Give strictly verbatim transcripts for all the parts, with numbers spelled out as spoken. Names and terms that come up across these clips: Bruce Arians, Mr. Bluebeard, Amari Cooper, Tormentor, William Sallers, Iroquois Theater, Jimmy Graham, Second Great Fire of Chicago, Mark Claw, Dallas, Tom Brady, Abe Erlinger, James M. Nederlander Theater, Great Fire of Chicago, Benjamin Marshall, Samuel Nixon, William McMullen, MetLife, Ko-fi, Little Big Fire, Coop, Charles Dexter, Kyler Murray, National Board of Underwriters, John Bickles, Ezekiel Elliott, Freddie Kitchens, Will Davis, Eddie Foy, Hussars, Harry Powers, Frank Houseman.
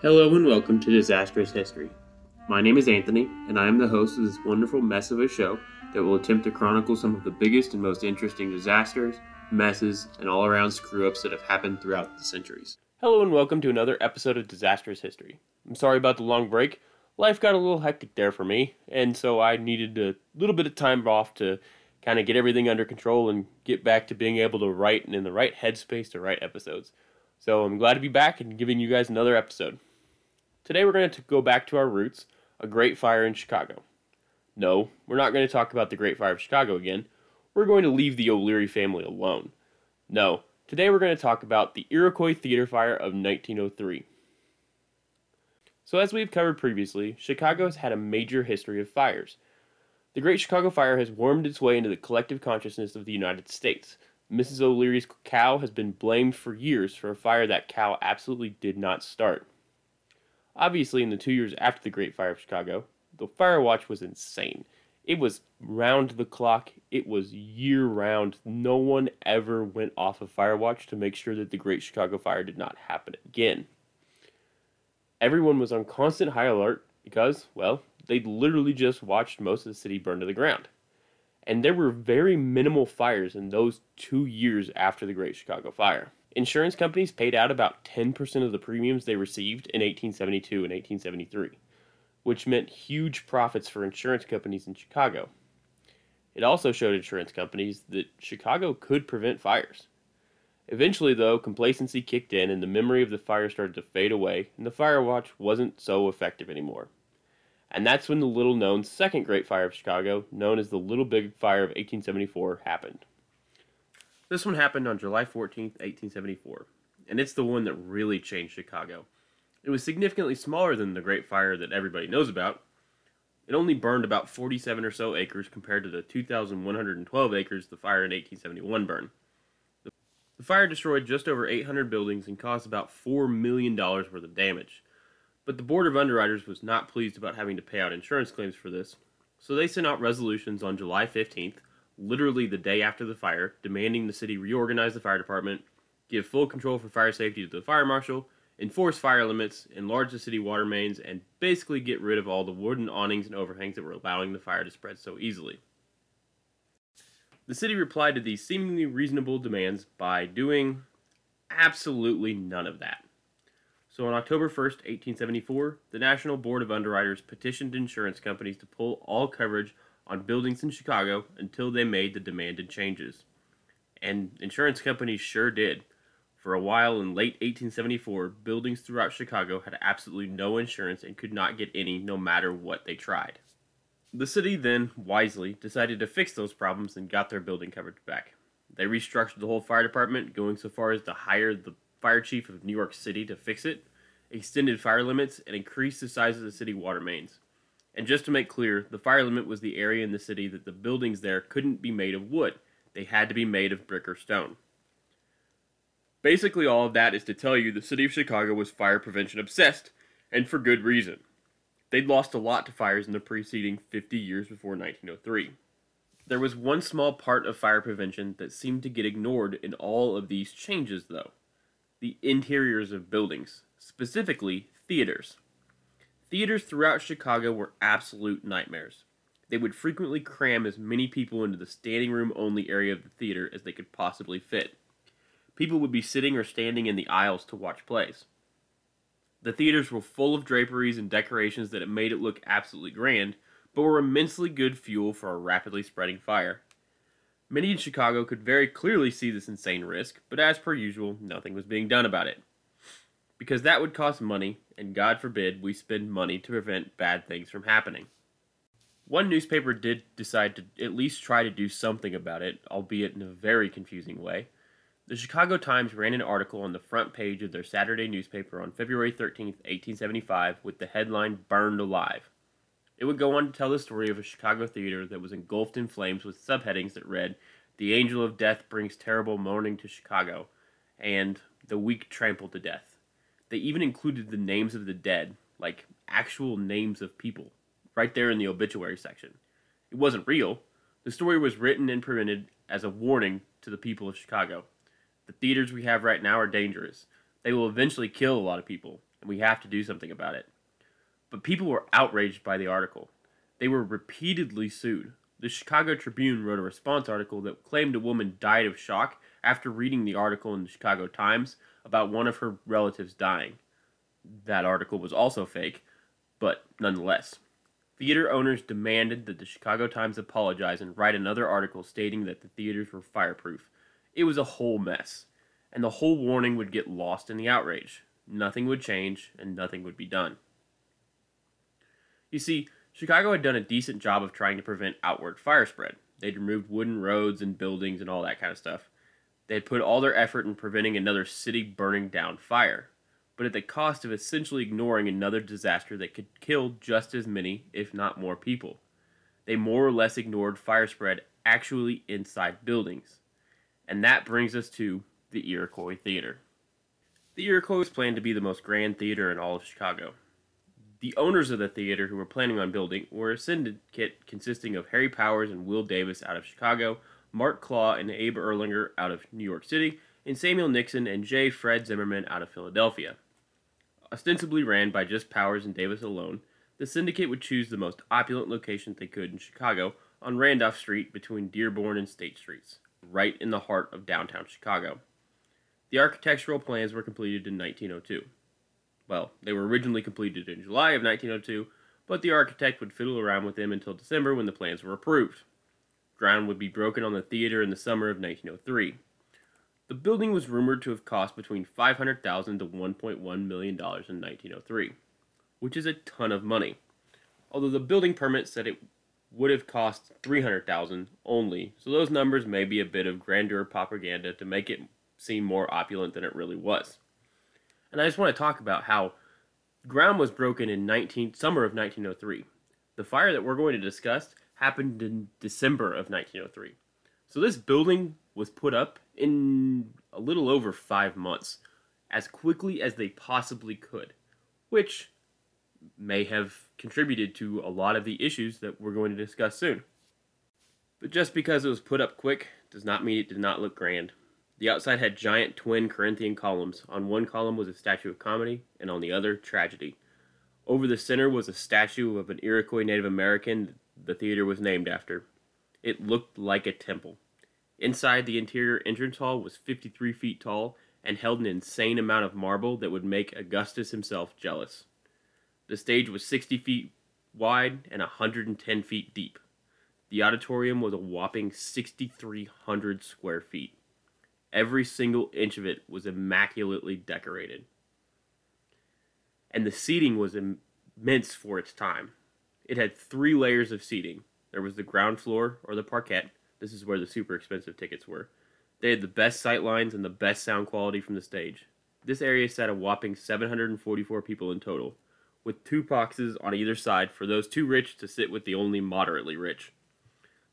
Hello and welcome to Disastrous History. My name is Anthony, and I am the host of this wonderful mess of a show that will attempt to chronicle some of the biggest and most interesting disasters, messes, and all-around screw-ups that have happened throughout the centuries. Hello and welcome to another episode of Disastrous History. I'm sorry about the long break. Life got a little hectic there for me, and so I needed a little bit of time off to kind of get everything under control and get back to being able to write and in the right headspace to write episodes. So I'm glad to be back and giving you guys another episode. Today we're going to go back to our roots, a Great Fire in Chicago. No, we're not going to talk about the Great Fire of Chicago again. We're going to leave the O'Leary family alone. No, today we're going to talk about the Iroquois Theater Fire of nineteen oh three. So as we've covered previously, Chicago has had a major history of fires. The Great Chicago Fire has wormed its way into the collective consciousness of the United States. Missus O'Leary's cow has been blamed for years for a fire that cow absolutely did not start. Obviously, in the two years after the Great Fire of Chicago, the fire watch was insane. It was round the clock. It was year-round. No one ever went off of fire watch to make sure that the Great Chicago Fire did not happen again. Everyone was on constant high alert because, well, they'd literally just watched most of the city burn to the ground. And there were very minimal fires in those two years after the Great Chicago Fire. Insurance companies paid out about ten percent of the premiums they received in eighteen seventy-two and eighteen seventy-three, which meant huge profits for insurance companies in Chicago. It also showed insurance companies that Chicago could prevent fires. Eventually, though, complacency kicked in and the memory of the fire started to fade away, and the fire watch wasn't so effective anymore. And that's when the little-known Second Great Fire of Chicago, known as the Little Big Fire of eighteen seventy-four, happened. This one happened on July fourteenth, eighteen seventy-four, and it's the one that really changed Chicago. It was significantly smaller than the Great Fire that everybody knows about. It only burned about forty-seven or so acres compared to the two thousand one hundred twelve acres the fire in eighteen seventy-one burned. The fire destroyed just over eight hundred buildings and caused about four million dollars worth of damage. But the Board of Underwriters was not pleased about having to pay out insurance claims for this, so they sent out resolutions on July fifteenth, literally the day after the fire, demanding the city reorganize the fire department, give full control for fire safety to the fire marshal, enforce fire limits, enlarge the city water mains, and basically get rid of all the wooden awnings and overhangs that were allowing the fire to spread so easily. The city replied to these seemingly reasonable demands by doing absolutely none of that. So on October first, eighteen seventy-four, the National Board of Underwriters petitioned insurance companies to pull all coverage on buildings in Chicago until they made the demanded changes. And insurance companies sure did. For a while in late eighteen seventy-four, buildings throughout Chicago had absolutely no insurance and could not get any no matter what they tried. The city then, wisely, decided to fix those problems and got their building coverage back. They restructured the whole fire department, going so far as to hire the fire chief of New York City to fix it, extended fire limits, and increased the size of the city water mains. And just to make clear, the fire limit was the area in the city that the buildings there couldn't be made of wood. They had to be made of brick or stone. Basically, all of that is to tell you the city of Chicago was fire prevention obsessed, and for good reason. They'd lost a lot to fires in the preceding fifty years before nineteen oh three. There was one small part of fire prevention that seemed to get ignored in all of these changes, though. The interiors of buildings, specifically theaters. Theaters throughout Chicago were absolute nightmares. They would frequently cram as many people into the standing room only area of the theater as they could possibly fit. People would be sitting or standing in the aisles to watch plays. The theaters were full of draperies and decorations that made it look absolutely grand, but were immensely good fuel for a rapidly spreading fire. Many in Chicago could very clearly see this insane risk, but as per usual, nothing was being done about it. Because that would cost money, and God forbid we spend money to prevent bad things from happening. One newspaper did decide to at least try to do something about it, albeit in a very confusing way. The Chicago Times ran an article on the front page of their Saturday newspaper on February thirteenth, eighteen seventy-five, with the headline, "Burned Alive." It would go on to tell the story of a Chicago theater that was engulfed in flames with subheadings that read, "The Angel of Death Brings Terrible Mourning to Chicago," and "The Weak Trampled to Death." They even included the names of the dead, like actual names of people, right there in the obituary section. It wasn't real. The story was written and printed as a warning to the people of Chicago. The theaters we have right now are dangerous. They will eventually kill a lot of people. and we have to do something about it. But people were outraged by the article. They were repeatedly sued. The Chicago Tribune wrote a response article that claimed a woman died of shock after reading the article in the Chicago Times about one of her relatives dying. That article was also fake, but nonetheless. Theater owners demanded that the Chicago Times apologize and write another article stating that the theaters were fireproof. It was a whole mess, and the whole warning would get lost in the outrage. Nothing would change, and nothing would be done. You see, Chicago had done a decent job of trying to prevent outward fire spread. They'd removed wooden roads and buildings and all that kind of stuff. They had put all their effort in preventing another city burning down fire, but at the cost of essentially ignoring another disaster that could kill just as many, if not more, people. They more or less ignored fire spread actually inside buildings. And that brings us to the Iroquois Theater. The Iroquois was planned to be the most grand theater in all of Chicago. The owners of the theater who were planning on building were a syndicate consisting of Harry Powers and Will Davis out of Chicago, Mark Claw and Abe Erlinger out of New York City, and Samuel Nixon and J. Fred Zimmerman out of Philadelphia. Ostensibly ran by just Powers and Davis alone, the syndicate would choose the most opulent location they could in Chicago on Randolph Street between Dearborn and State Streets, right in the heart of downtown Chicago. The architectural plans were completed in nineteen oh two. Well, they were originally completed in July of nineteen oh two, but the architect would fiddle around with them until December when the plans were approved. Ground would be broken on the theater in the summer of nineteen oh three. The building was rumored to have cost between five hundred thousand dollars to one point one million dollars in nineteen oh three, which is a ton of money, although the building permit said it would have cost three hundred thousand dollars only, so those numbers may be a bit of grandeur propaganda to make it seem more opulent than it really was. And I just want to talk about how ground was broken in nineteen, summer of nineteen oh three. The fire that we're going to discuss happened in December of nineteen oh three. So this building was put up in a little over five months, as quickly as they possibly could, which may have contributed to a lot of the issues that we're going to discuss soon. But just because it was put up quick does not mean it did not look grand. The outside had giant twin Corinthian columns. On one column was a statue of comedy, and on the other, tragedy. Over the center was a statue of an Iroquois Native American the theater was named after. It looked like a temple. Inside, the interior entrance hall was fifty-three feet tall and held an insane amount of marble that would make Augustus himself jealous. The stage was sixty feet wide and one hundred ten feet deep. The auditorium was a whopping six thousand three hundred square feet. Every single inch of it was immaculately decorated. And the seating was immense for its time. It had three layers of seating. There was the ground floor, or the parquet. This is where the super expensive tickets were. They had the best sight lines and the best sound quality from the stage. This area sat a whopping seven hundred forty-four people in total, with two boxes on either side for those too rich to sit with the only moderately rich.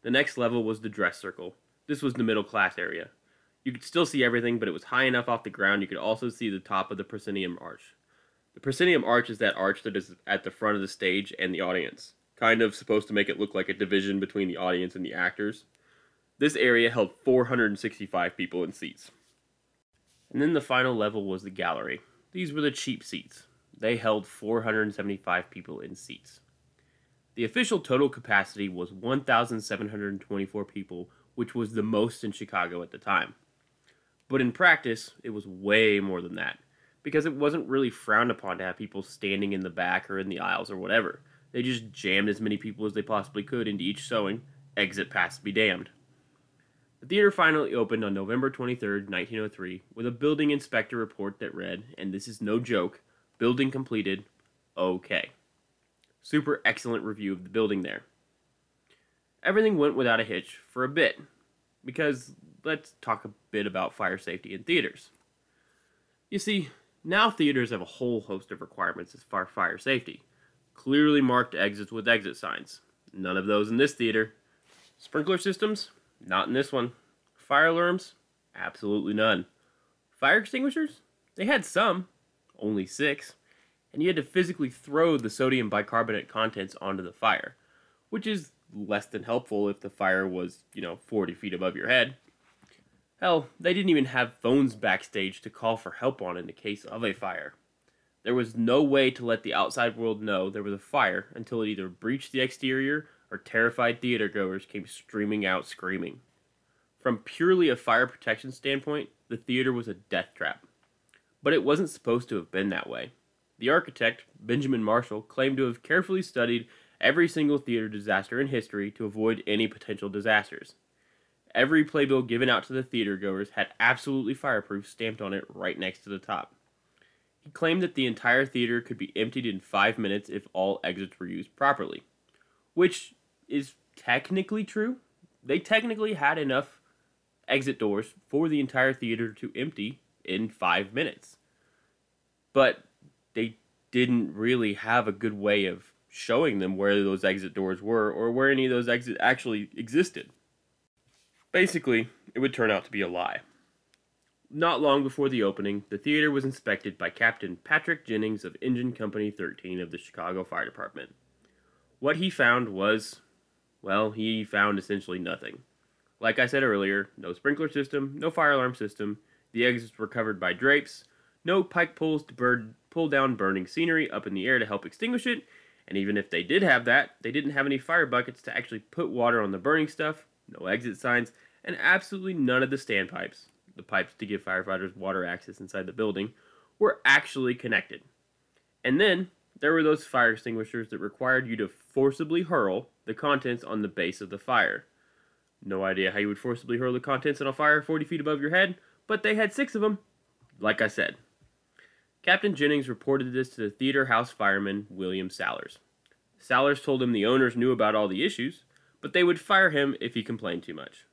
The next level was the dress circle. This was the middle class area. You could still see everything, but it was high enough off the ground you could also see the top of the proscenium arch. The proscenium arch is that arch that is at the front of the stage and the audience, kind of supposed to make it look like a division between the audience and the actors. This area held four hundred sixty-five people in seats. And then the final level was the gallery. These were the cheap seats. They held four hundred seventy-five people in seats. The official total capacity was one thousand seven hundred twenty-four people, which was the most in Chicago at the time. But in practice, it was way more than that, because it wasn't really frowned upon to have people standing in the back or in the aisles or whatever. They just jammed as many people as they possibly could into each showing, exit pass be damned. The theater finally opened on November twenty-third, nineteen oh three, with a building inspector report that read, and this is no joke, building completed, okay. Super excellent review of the building there. Everything went without a hitch for a bit, because let's talk a bit about fire safety in theaters. You see, now theaters have a whole host of requirements as far as fire safety. Clearly marked exits with exit signs. None of those in this theater. Sprinkler systems? Not in this one. Fire alarms? Absolutely none. Fire extinguishers? They had some. Only six. And you had to physically throw the sodium bicarbonate contents onto the fire, which is less than helpful if the fire was, you know, forty feet above your head. Hell, they didn't even have phones backstage to call for help on in the case of a fire. There was no way to let the outside world know there was a fire until it either breached the exterior or terrified theatergoers came streaming out screaming. From purely a fire protection standpoint, the theater was a death trap. But it wasn't supposed to have been that way. The architect, Benjamin Marshall, claimed to have carefully studied every single theater disaster in history to avoid any potential disasters. Every playbill given out to the theatergoers had absolutely fireproof stamped on it right next to the top. He claimed that the entire theater could be emptied in five minutes if all exits were used properly, which is technically true. They technically had enough exit doors for the entire theater to empty in five minutes. But they didn't really have a good way of showing them where those exit doors were or where any of those exits actually existed. Basically, it would turn out to be a lie. Not long before the opening, the theater was inspected by Captain Patrick Jennings of Engine Company thirteen of the Chicago Fire Department. What he found was, well, he found essentially nothing. Like I said earlier, no sprinkler system, no fire alarm system, the exits were covered by drapes, no pike poles to bird, pull down burning scenery up in the air to help extinguish it, and even if they did have that, they didn't have any fire buckets to actually put water on the burning stuff, no exit signs, and absolutely none of the standpipes, the pipes to give firefighters water access inside the building, were actually connected. And then, there were those fire extinguishers that required you to forcibly hurl the contents on the base of the fire. No idea how you would forcibly hurl the contents on a fire forty feet above your head, but they had six of them, like I said. Captain Jennings reported this to the theater house fireman, William Sallers. Sallers told him the owners knew about all the issues, but they would fire him if he complained too much.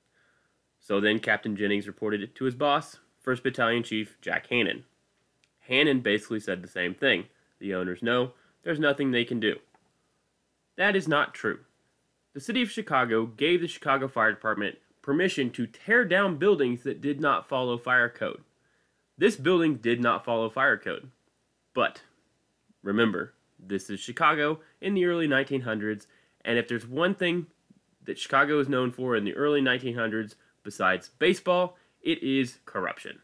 So then Captain Jennings reported it to his boss, first Battalion Chief Jack Hannon. Hannon basically said the same thing. The owners know there's nothing they can do. That is not true. The city of Chicago gave the Chicago Fire Department permission to tear down buildings that did not follow fire code. This building did not follow fire code. But, remember, this is Chicago in the early nineteen hundreds, and if there's one thing that Chicago is known for in the early nineteen hundreds, besides baseball, it is corruption.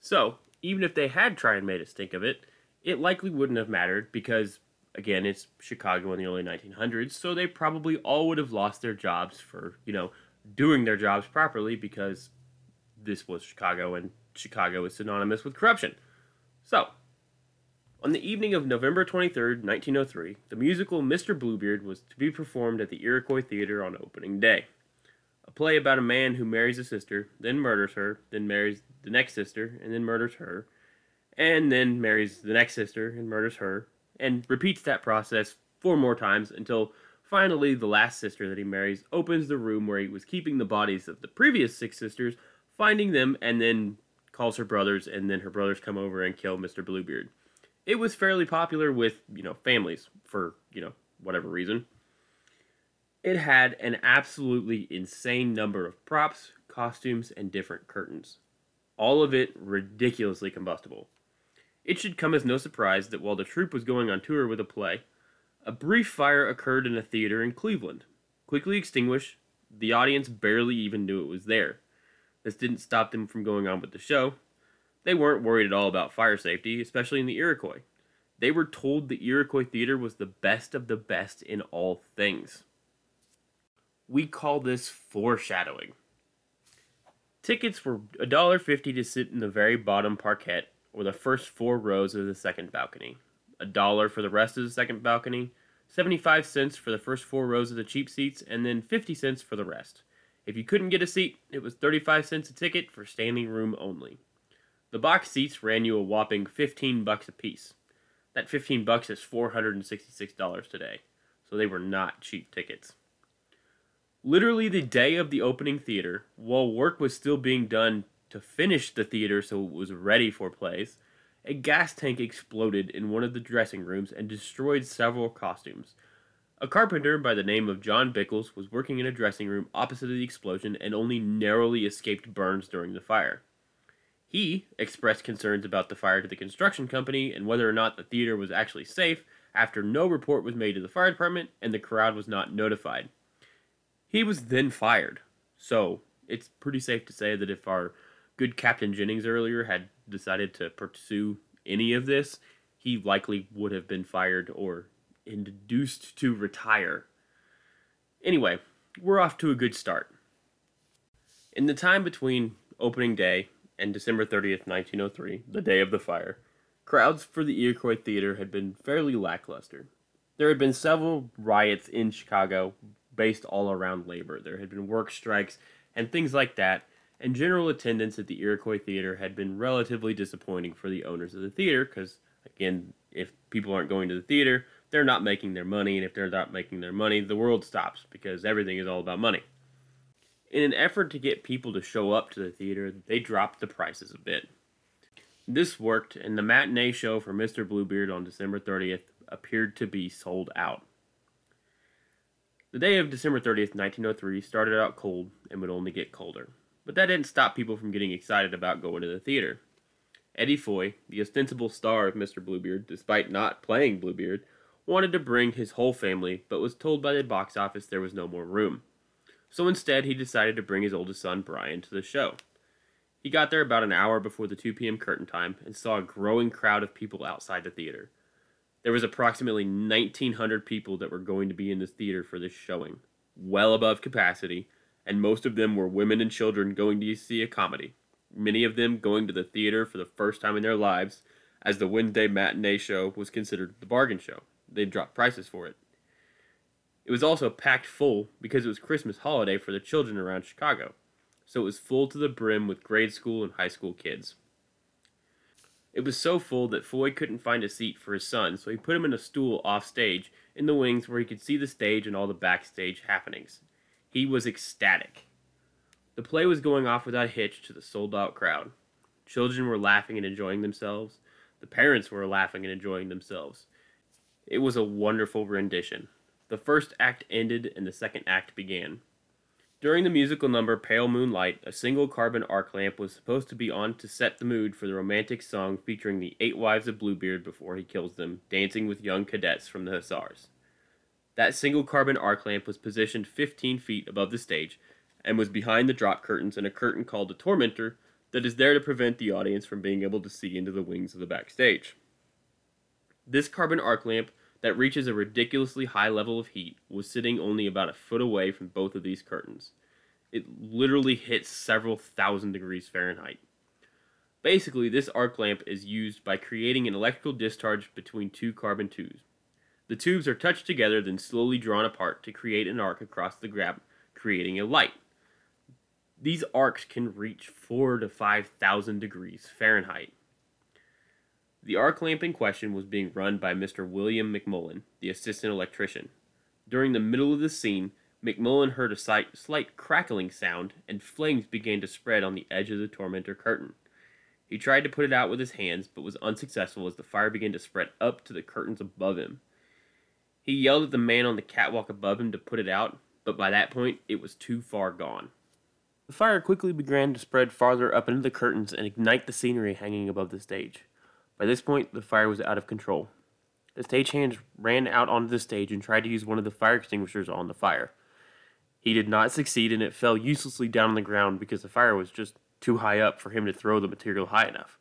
So, even if they had tried and made a stink of it, it likely wouldn't have mattered because, again, it's Chicago in the early nineteen hundreds, so they probably all would have lost their jobs for, you know, doing their jobs properly because this was Chicago and Chicago is synonymous with corruption. So, on the evening of November twenty-third, nineteen oh three, the musical Mister Bluebeard was to be performed at the Iroquois Theater on opening day. A play about a man who marries a sister, then murders her, then marries the next sister, and then murders her, and then marries the next sister and murders her, and repeats that process four more times until finally the last sister that he marries opens the room where he was keeping the bodies of the previous six sisters, finding them, and then calls her brothers, and then her brothers come over and kill Mister Bluebeard. It was fairly popular with, you know, families for, you know, whatever reason. It had an absolutely insane number of props, costumes, and different curtains. All of it ridiculously combustible. It should come as no surprise that while the troupe was going on tour with a play, a brief fire occurred in a theater in Cleveland. Quickly extinguished, the audience barely even knew it was there. This didn't stop them from going on with the show. They weren't worried at all about fire safety, especially in the Iroquois. They were told the Iroquois Theater was the best of the best in all things. We call this foreshadowing. Tickets were one dollar fifty to sit in the very bottom parquet or the first four rows of the second balcony, a dollar for the rest of the second balcony, seventy-five cents for the first four rows of the cheap seats, and then fifty cents for the rest. If you couldn't get a seat, it was thirty-five cents a ticket for standing room only. The box seats ran you a whopping fifteen bucks a piece. That fifteen bucks is four hundred sixty-six dollars today, so they were not cheap tickets. Literally the day of the opening theater, while work was still being done to finish the theater so it was ready for plays, a gas tank exploded in one of the dressing rooms and destroyed several costumes. A carpenter by the name of John Bickles was working in a dressing room opposite of the explosion and only narrowly escaped burns during the fire. He expressed concerns about the fire to the construction company and whether or not the theater was actually safe after no report was made to the fire department and the crowd was not notified. He was then fired, so it's pretty safe to say that if our good Captain Jennings earlier had decided to pursue any of this, he likely would have been fired or induced to retire. Anyway, we're off to a good start. In the time between opening day and December thirtieth, nineteen oh three, the day of the fire, crowds for the Iroquois Theater had been fairly lackluster. There had been several riots in Chicago based all around labor. There had been work strikes and things like that, and general attendance at the Iroquois Theater had been relatively disappointing for the owners of the theater because, again, if people aren't going to the theater, they're not making their money, and if they're not making their money, the world stops because everything is all about money. In an effort to get people to show up to the theater, they dropped the prices a bit. This worked, and the matinee show for Mister Bluebeard on December thirtieth appeared to be sold out. The day of December thirtieth, nineteen oh three started out cold and would only get colder, but that didn't stop people from getting excited about going to the theater. Eddie Foy, the ostensible star of Mister Bluebeard, despite not playing Bluebeard, wanted to bring his whole family, but was told by the box office there was no more room. So instead, he decided to bring his oldest son, Brian, to the show. He got there about an hour before the two p.m. curtain time and saw a growing crowd of people outside the theater. There was approximately nineteen hundred people that were going to be in this theater for this showing, well above capacity, and most of them were women and children going to see a comedy, many of them going to the theater for the first time in their lives, as the Wednesday matinee show was considered the bargain show. They dropped prices for it. It was also packed full because it was Christmas holiday for the children around Chicago, so it was full to the brim with grade school and high school kids. It was so full that Foy couldn't find a seat for his son, so he put him in a stool off stage in the wings where he could see the stage and all the backstage happenings. He was ecstatic. The play was going off without a hitch to the sold-out crowd. Children were laughing and enjoying themselves. The parents were laughing and enjoying themselves. It was a wonderful rendition. The first act ended and the second act began. During the musical number Pale Moonlight, a single carbon arc lamp was supposed to be on to set the mood for the romantic song featuring the eight wives of Bluebeard before he kills them, dancing with young cadets from the Hussars. That single carbon arc lamp was positioned fifteen feet above the stage and was behind the drop curtains and a curtain called the Tormentor that is there to prevent the audience from being able to see into the wings of the backstage. This carbon arc lamp that reaches a ridiculously high level of heat was sitting only about a foot away from both of these curtains. It literally hits several thousand degrees Fahrenheit. Basically, this arc lamp is used by creating an electrical discharge between two carbon tubes. The tubes are touched together, then slowly drawn apart to create an arc across the gap, creating a light. These arcs can reach four to five thousand degrees Fahrenheit. The arc lamp in question was being run by Mister William McMullen, the assistant electrician. During the middle of the scene, McMullen heard a slight crackling sound, and flames began to spread on the edge of the Tormentor curtain. He tried to put it out with his hands, but was unsuccessful as the fire began to spread up to the curtains above him. He yelled at the man on the catwalk above him to put it out, but by that point, it was too far gone. The fire quickly began to spread farther up into the curtains and ignite the scenery hanging above the stage. By this point, the fire was out of control. The stagehands ran out onto the stage and tried to use one of the fire extinguishers on the fire. He did not succeed, and it fell uselessly down on the ground because the fire was just too high up for him to throw the material high enough.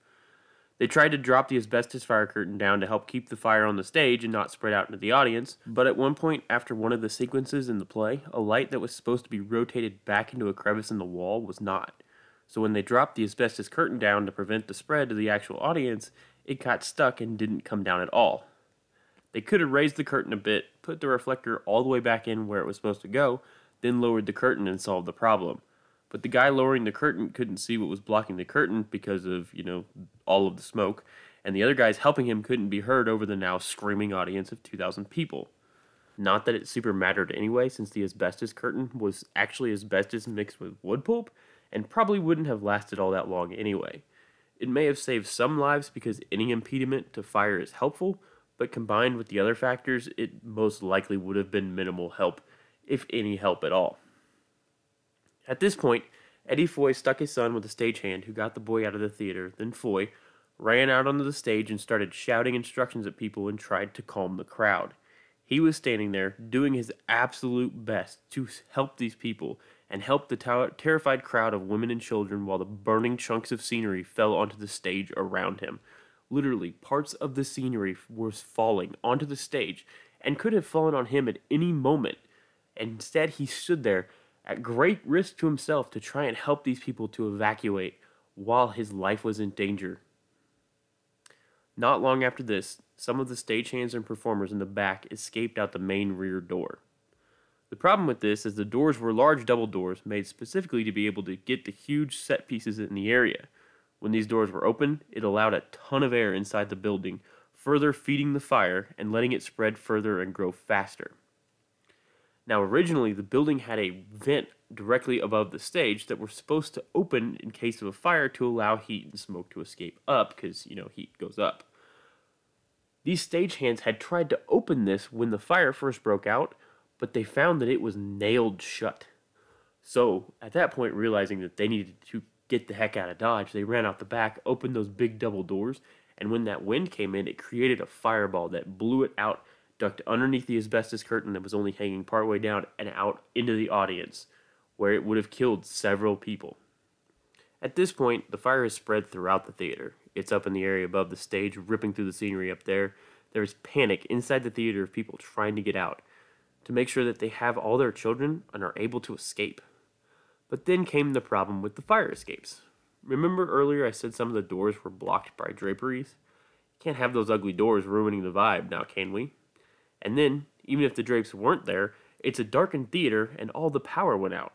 They tried to drop the asbestos fire curtain down to help keep the fire on the stage and not spread out into the audience, but at one point after one of the sequences in the play, a light that was supposed to be rotated back into a crevice in the wall was not. So when they dropped the asbestos curtain down to prevent the spread to the actual audience, it got stuck and didn't come down at all. They could have raised the curtain a bit, put the reflector all the way back in where it was supposed to go, then lowered the curtain and solved the problem. But the guy lowering the curtain couldn't see what was blocking the curtain because of, you know, all of the smoke, and the other guys helping him couldn't be heard over the now screaming audience of two thousand people. Not that it super mattered anyway, since the asbestos curtain was actually asbestos mixed with wood pulp, and probably wouldn't have lasted all that long anyway. It may have saved some lives because any impediment to fire is helpful, but combined with the other factors, it most likely would have been minimal help, if any help at all. At this point, Eddie Foy stuck his son with a stagehand who got the boy out of the theater, then Foy ran out onto the stage and started shouting instructions at people and tried to calm the crowd. He was standing there, doing his absolute best to help these people, and helped the t- terrified crowd of women and children while the burning chunks of scenery fell onto the stage around him, Literally, parts of the scenery were falling onto the stage and could have fallen on him at any moment. And instead, he stood there at great risk to himself to try and help these people to evacuate while his life was in danger. Not long after this, some of the stagehands and performers in the back escaped out the main rear door. The problem with this is the doors were large double doors made specifically to be able to get the huge set pieces in the area. When these doors were open, it allowed a ton of air inside the building, further feeding the fire and letting it spread further and grow faster. Now, originally, the building had a vent directly above the stage that were supposed to open in case of a fire to allow heat and smoke to escape up, because, you know, heat goes up. These stagehands had tried to open this when the fire first broke out, but they found that it was nailed shut. So, at that point, realizing that they needed to get the heck out of Dodge, they ran out the back, opened those big double doors, and when that wind came in, it created a fireball that blew it out, ducked underneath the asbestos curtain that was only hanging partway down, and out into the audience, where it would have killed several people. At this point, the fire has spread throughout the theater. It's up in the area above the stage, ripping through the scenery up there. There is panic inside the theater of people trying to get out, to make sure that they have all their children and are able to escape. But then came the problem with the fire escapes. Remember earlier I said some of the doors were blocked by draperies? Can't have those ugly doors ruining the vibe now, can we? And then, even if the drapes weren't there, it's a darkened theater and all the power went out.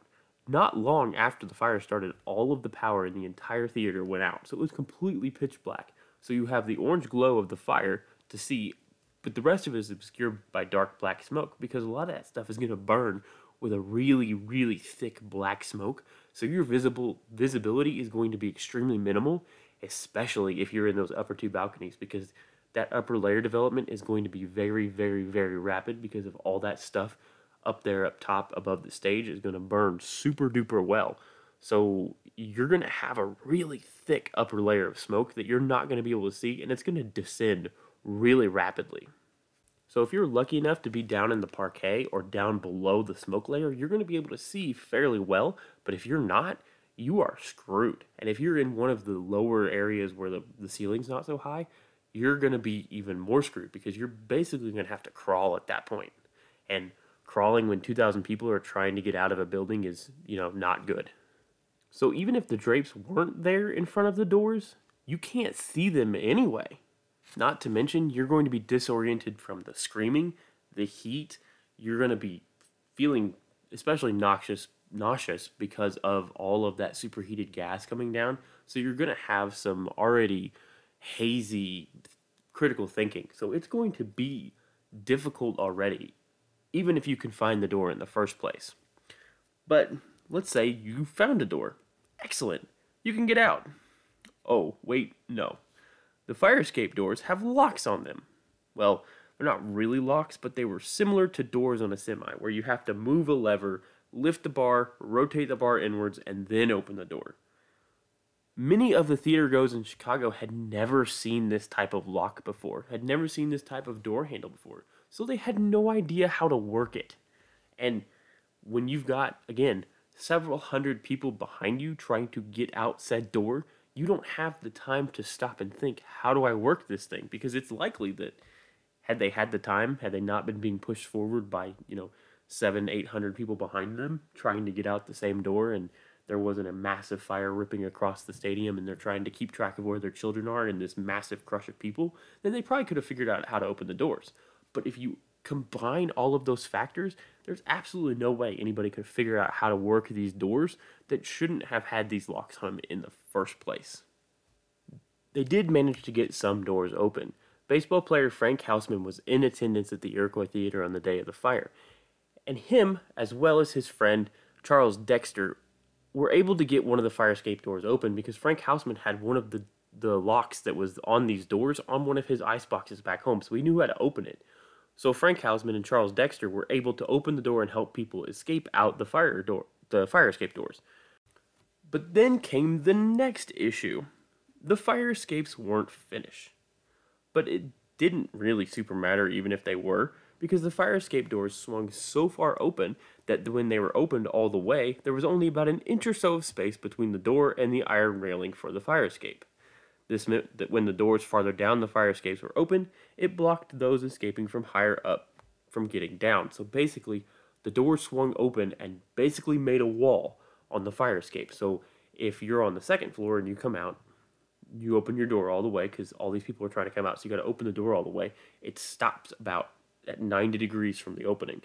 Not long after the fire started, all of the power in the entire theater went out, so it was completely pitch black. So you have the orange glow of the fire to see, but the rest of it is obscured by dark black smoke, because a lot of that stuff is going to burn with a really, really thick black smoke, so your visible visibility is going to be extremely minimal, especially if you're in those upper two balconies, because that upper layer development is going to be very, very, very rapid because of all that stuff up there up top above the stage is going to burn super duper well. So you're going to have a really thick upper layer of smoke that you're not going to be able to see, and it's going to descend really rapidly. So if you're lucky enough to be down in the parquet or down below the smoke layer, you're going to be able to see fairly well. But if you're not, you are screwed. And if you're in one of the lower areas where the, the ceiling's not so high, you're going to be even more screwed because you're basically going to have to crawl at that point. And crawling when two thousand people are trying to get out of a building is, you know, not good. So even if the drapes weren't there in front of the doors, you can't see them anyway. Not to mention, you're going to be disoriented from the screaming, the heat. You're going to be feeling especially noxious, nauseous because of all of that superheated gas coming down. So you're going to have some already hazy critical thinking. So it's going to be difficult already, even if you can find the door in the first place. But let's say you found a door. Excellent. You can get out. Oh, wait, no. The fire escape doors have locks on them. Well, they're not really locks, but they were similar to doors on a semi, where you have to move a lever, lift the bar, rotate the bar inwards, and then open the door. Many of the theatergoers in Chicago had never seen this type of lock before, had never seen this type of door handle before, so they had no idea how to work it. And when you've got, again, several hundred people behind you trying to get out said door, you don't have the time to stop and think, how do I work this thing? Because it's likely that had they had the time, had they not been being pushed forward by, you know, seven, eight hundred people behind them trying to get out the same door, and there wasn't a massive fire ripping across the stadium and they're trying to keep track of where their children are in this massive crush of people, then they probably could have figured out how to open the doors. But if you combine all of those factors, there's absolutely no way anybody could figure out how to work these doors that shouldn't have had these locks on them in the first place. They did manage to get some doors open. Baseball player Frank Houseman was in attendance at the Iroquois Theater on the day of the fire, and him, as well as his friend Charles Dexter, were able to get one of the fire escape doors open because Frank Houseman had one of the, the locks that was on these doors on one of his ice boxes back home, so he knew how to open it. So Frank Houseman and Charles Dexter were able to open the door and help people escape out the fire door, the fire escape doors. But then came the next issue. The fire escapes weren't finished. But it didn't really super matter even if they were, because the fire escape doors swung so far open that when they were opened all the way, there was only about an inch or so of space between the door and the iron railing for the fire escape. This meant that when the doors farther down the fire escapes were open, it blocked those escaping from higher up from getting down. So basically, the door swung open and basically made a wall on the fire escape. So if you're on the second floor and you come out, you open your door all the way because all these people are trying to come out. So you got to open the door all the way. It stops about at ninety degrees from the opening.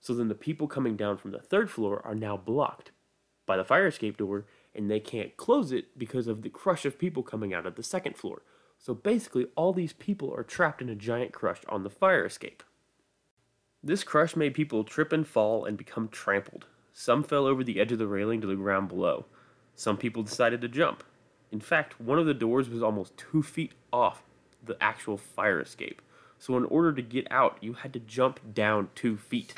So then the people coming down from the third floor are now blocked by the fire escape door, and they can't close it because of the crush of people coming out of the second floor. So basically, all these people are trapped in a giant crush on the fire escape. This crush made people trip and fall and become trampled. Some fell over the edge of the railing to the ground below. Some people decided to jump. In fact, one of the doors was almost two feet off the actual fire escape. So in order to get out, you had to jump down two feet.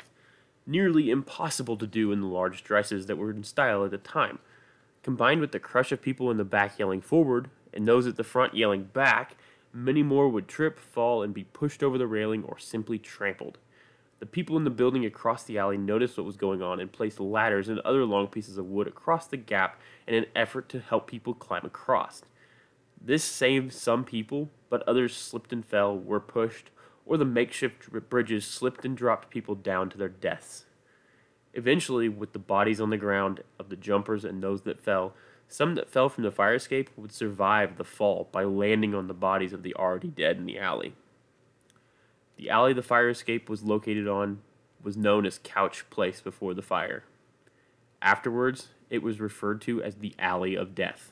Nearly impossible to do in the large dresses that were in style at the time. Combined with the crush of people in the back yelling forward, and those at the front yelling back, many more would trip, fall, and be pushed over the railing or simply trampled. The people in the building across the alley noticed what was going on and placed ladders and other long pieces of wood across the gap in an effort to help people climb across. This saved some people, but others slipped and fell, were pushed, or the makeshift bridges slipped and dropped people down to their deaths. Eventually, with the bodies on the ground of the jumpers and those that fell, some that fell from the fire escape would survive the fall by landing on the bodies of the already dead in the alley. The alley the fire escape was located on was known as Couch Place before the fire. Afterwards, it was referred to as the Alley of Death.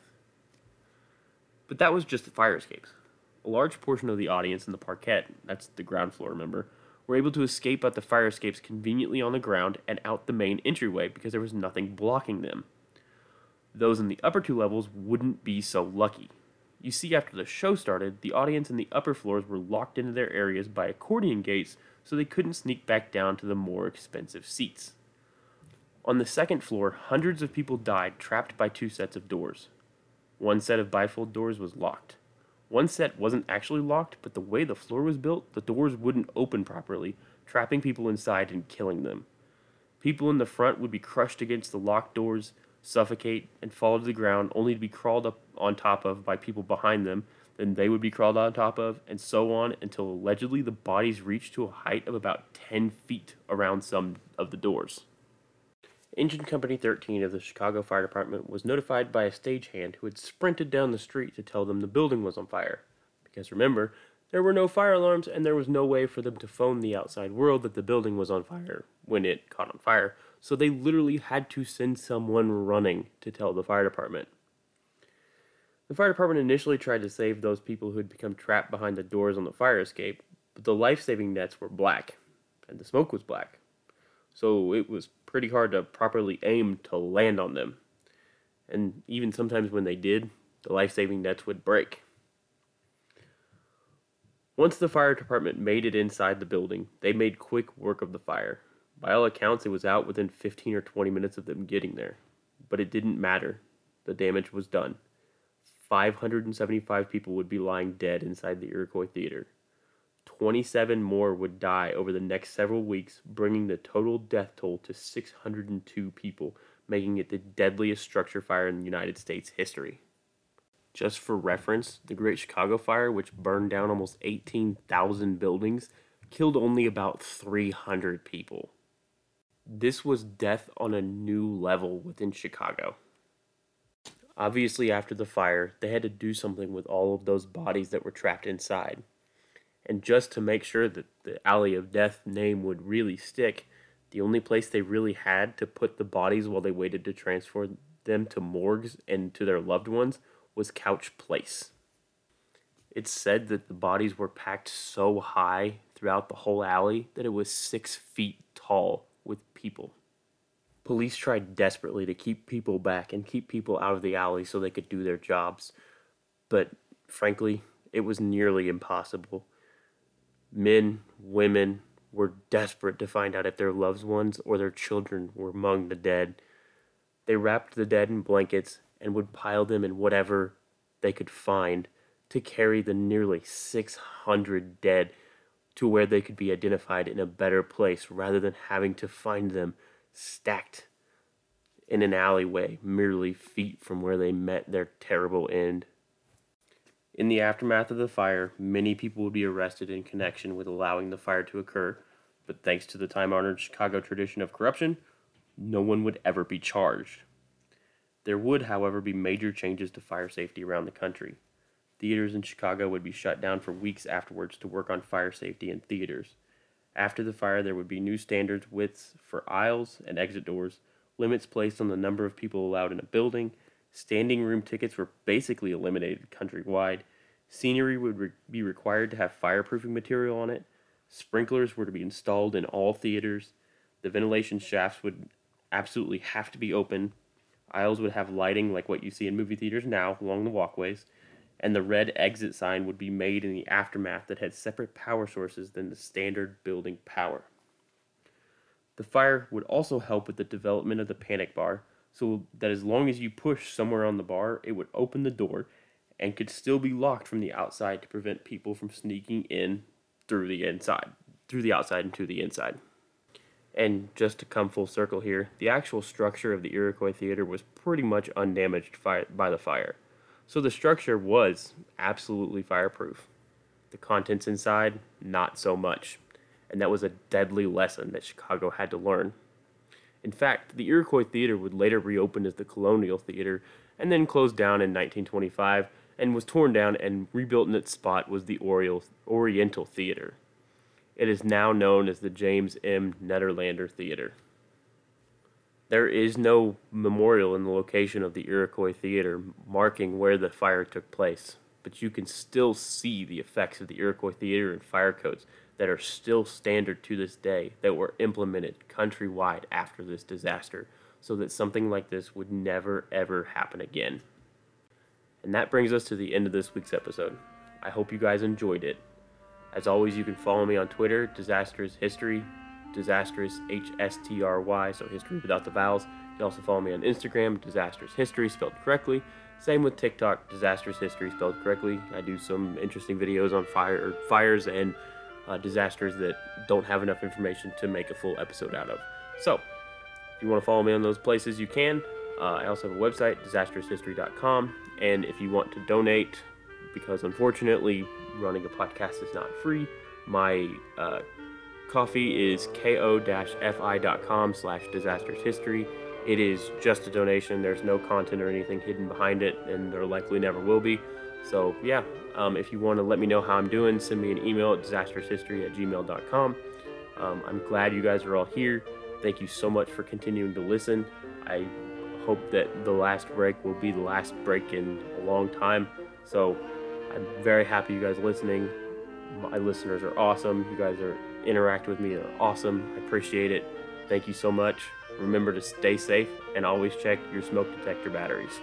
But that was just the fire escapes. A large portion of the audience in the parquet, that's the ground floor, remember, were able to escape out the fire escapes conveniently on the ground and out the main entryway because there was nothing blocking them. Those in the upper two levels wouldn't be so lucky. You see, after the show started, the audience in the upper floors were locked into their areas by accordion gates so they couldn't sneak back down to the more expensive seats. On the second floor, hundreds of people died trapped by two sets of doors. One set of bifold doors was locked. One set wasn't actually locked, but the way the floor was built, the doors wouldn't open properly, trapping people inside and killing them. People in the front would be crushed against the locked doors, suffocate, and fall to the ground, only to be crawled up on top of by people behind them, then they would be crawled on top of, and so on, until allegedly the bodies reached to a height of about ten feet around some of the doors. Engine Company thirteen of the Chicago Fire Department was notified by a stagehand who had sprinted down the street to tell them the building was on fire. Because remember, there were no fire alarms and there was no way for them to phone the outside world that the building was on fire when it caught on fire, so they literally had to send someone running to tell the fire department. The fire department initially tried to save those people who had become trapped behind the doors on the fire escape, but the life-saving nets were black, and the smoke was black. So it was pretty hard to properly aim to land on them. And even sometimes when they did, the life-saving nets would break. Once the fire department made it inside the building, they made quick work of the fire. By all accounts, it was out within fifteen or twenty minutes of them getting there. But it didn't matter. The damage was done. five hundred seventy-five people would be lying dead inside the Iroquois Theater. twenty-seven more would die over the next several weeks, bringing the total death toll to six hundred two people, making it the deadliest structure fire in the United States history. Just for reference, the Great Chicago Fire, which burned down almost eighteen thousand buildings, killed only about three hundred people. This was death on a new level within Chicago. Obviously, after the fire, they had to do something with all of those bodies that were trapped inside. And just to make sure that the Alley of Death name would really stick, the only place they really had to put the bodies while they waited to transfer them to morgues and to their loved ones was Couch Place. It's said that the bodies were packed so high throughout the whole alley that it was six feet tall with people. Police tried desperately to keep people back and keep people out of the alley so they could do their jobs, but frankly, it was nearly impossible. Men, women were desperate to find out if their loved ones or their children were among the dead. They wrapped the dead in blankets and would pile them in whatever they could find to carry the nearly six hundred dead to where they could be identified in a better place rather than having to find them stacked in an alleyway merely feet from where they met their terrible end. In the aftermath of the fire, many people would be arrested in connection with allowing the fire to occur, but thanks to the time-honored Chicago tradition of corruption, no one would ever be charged. There would, however, be major changes to fire safety around the country. Theaters in Chicago would be shut down for weeks afterwards to work on fire safety in theaters. After the fire, there would be new standards, widths for aisles and exit doors, limits placed on the number of people allowed in a building, standing room tickets were basically eliminated countrywide, scenery would re- be required to have fireproofing material on it, sprinklers were to be installed in all theaters, the ventilation shafts would absolutely have to be open, aisles would have lighting like what you see in movie theaters now along the walkways, and the red exit sign would be made in the aftermath that had separate power sources than the standard building power. The fire would also help with the development of the panic bar, so that as long as you push somewhere on the bar, it would open the door and could still be locked from the outside to prevent people from sneaking in through the inside, through the outside and to the inside. And just to come full circle here, the actual structure of the Iroquois Theater was pretty much undamaged by the fire. So the structure was absolutely fireproof. The contents inside, not so much. And that was a deadly lesson that Chicago had to learn. In fact, the Iroquois Theater would later reopen as the Colonial Theater and then closed down in nineteen twenty-five and was torn down and rebuilt in its spot was the Oriental Theater. It is now known as the James M. Nederlander Theater. There is no memorial in the location of the Iroquois Theater marking where the fire took place, but you can still see the effects of the Iroquois Theater and fire codes that are still standard to this day that were implemented countrywide after this disaster, so that something like this would never ever happen again. And that brings us to the end of this week's episode. I hope you guys enjoyed it. As always, you can follow me on Twitter, Disastrous History, Disastrous H S T R Y, so history without the vowels. You can also follow me on Instagram, Disastrous History, spelled correctly. Same with TikTok, Disastrous History, spelled correctly. I do some interesting videos on fire, fires and uh, disasters that don't have enough information to make a full episode out of. So, if you want to follow me on those places, you can. Uh, I also have a website, disastrous history dot com, and if you want to donate, because unfortunately running a podcast is not free, my uh, coffee is ko-fi.com slash disastrous history. It is just a donation. There's no content or anything hidden behind it, and there likely never will be. So yeah, um, if you want to let me know how I'm doing, send me an email at disastroushistory at gmail.com. Um, I'm glad you guys are all here. Thank you so much for continuing to listen. I hope that the last break will be the last break in a long time. So I'm very happy you guys are listening. My listeners are awesome. You guys are interact with me. They're awesome. I appreciate it. Thank you so much. Remember to stay safe and always check your smoke detector batteries.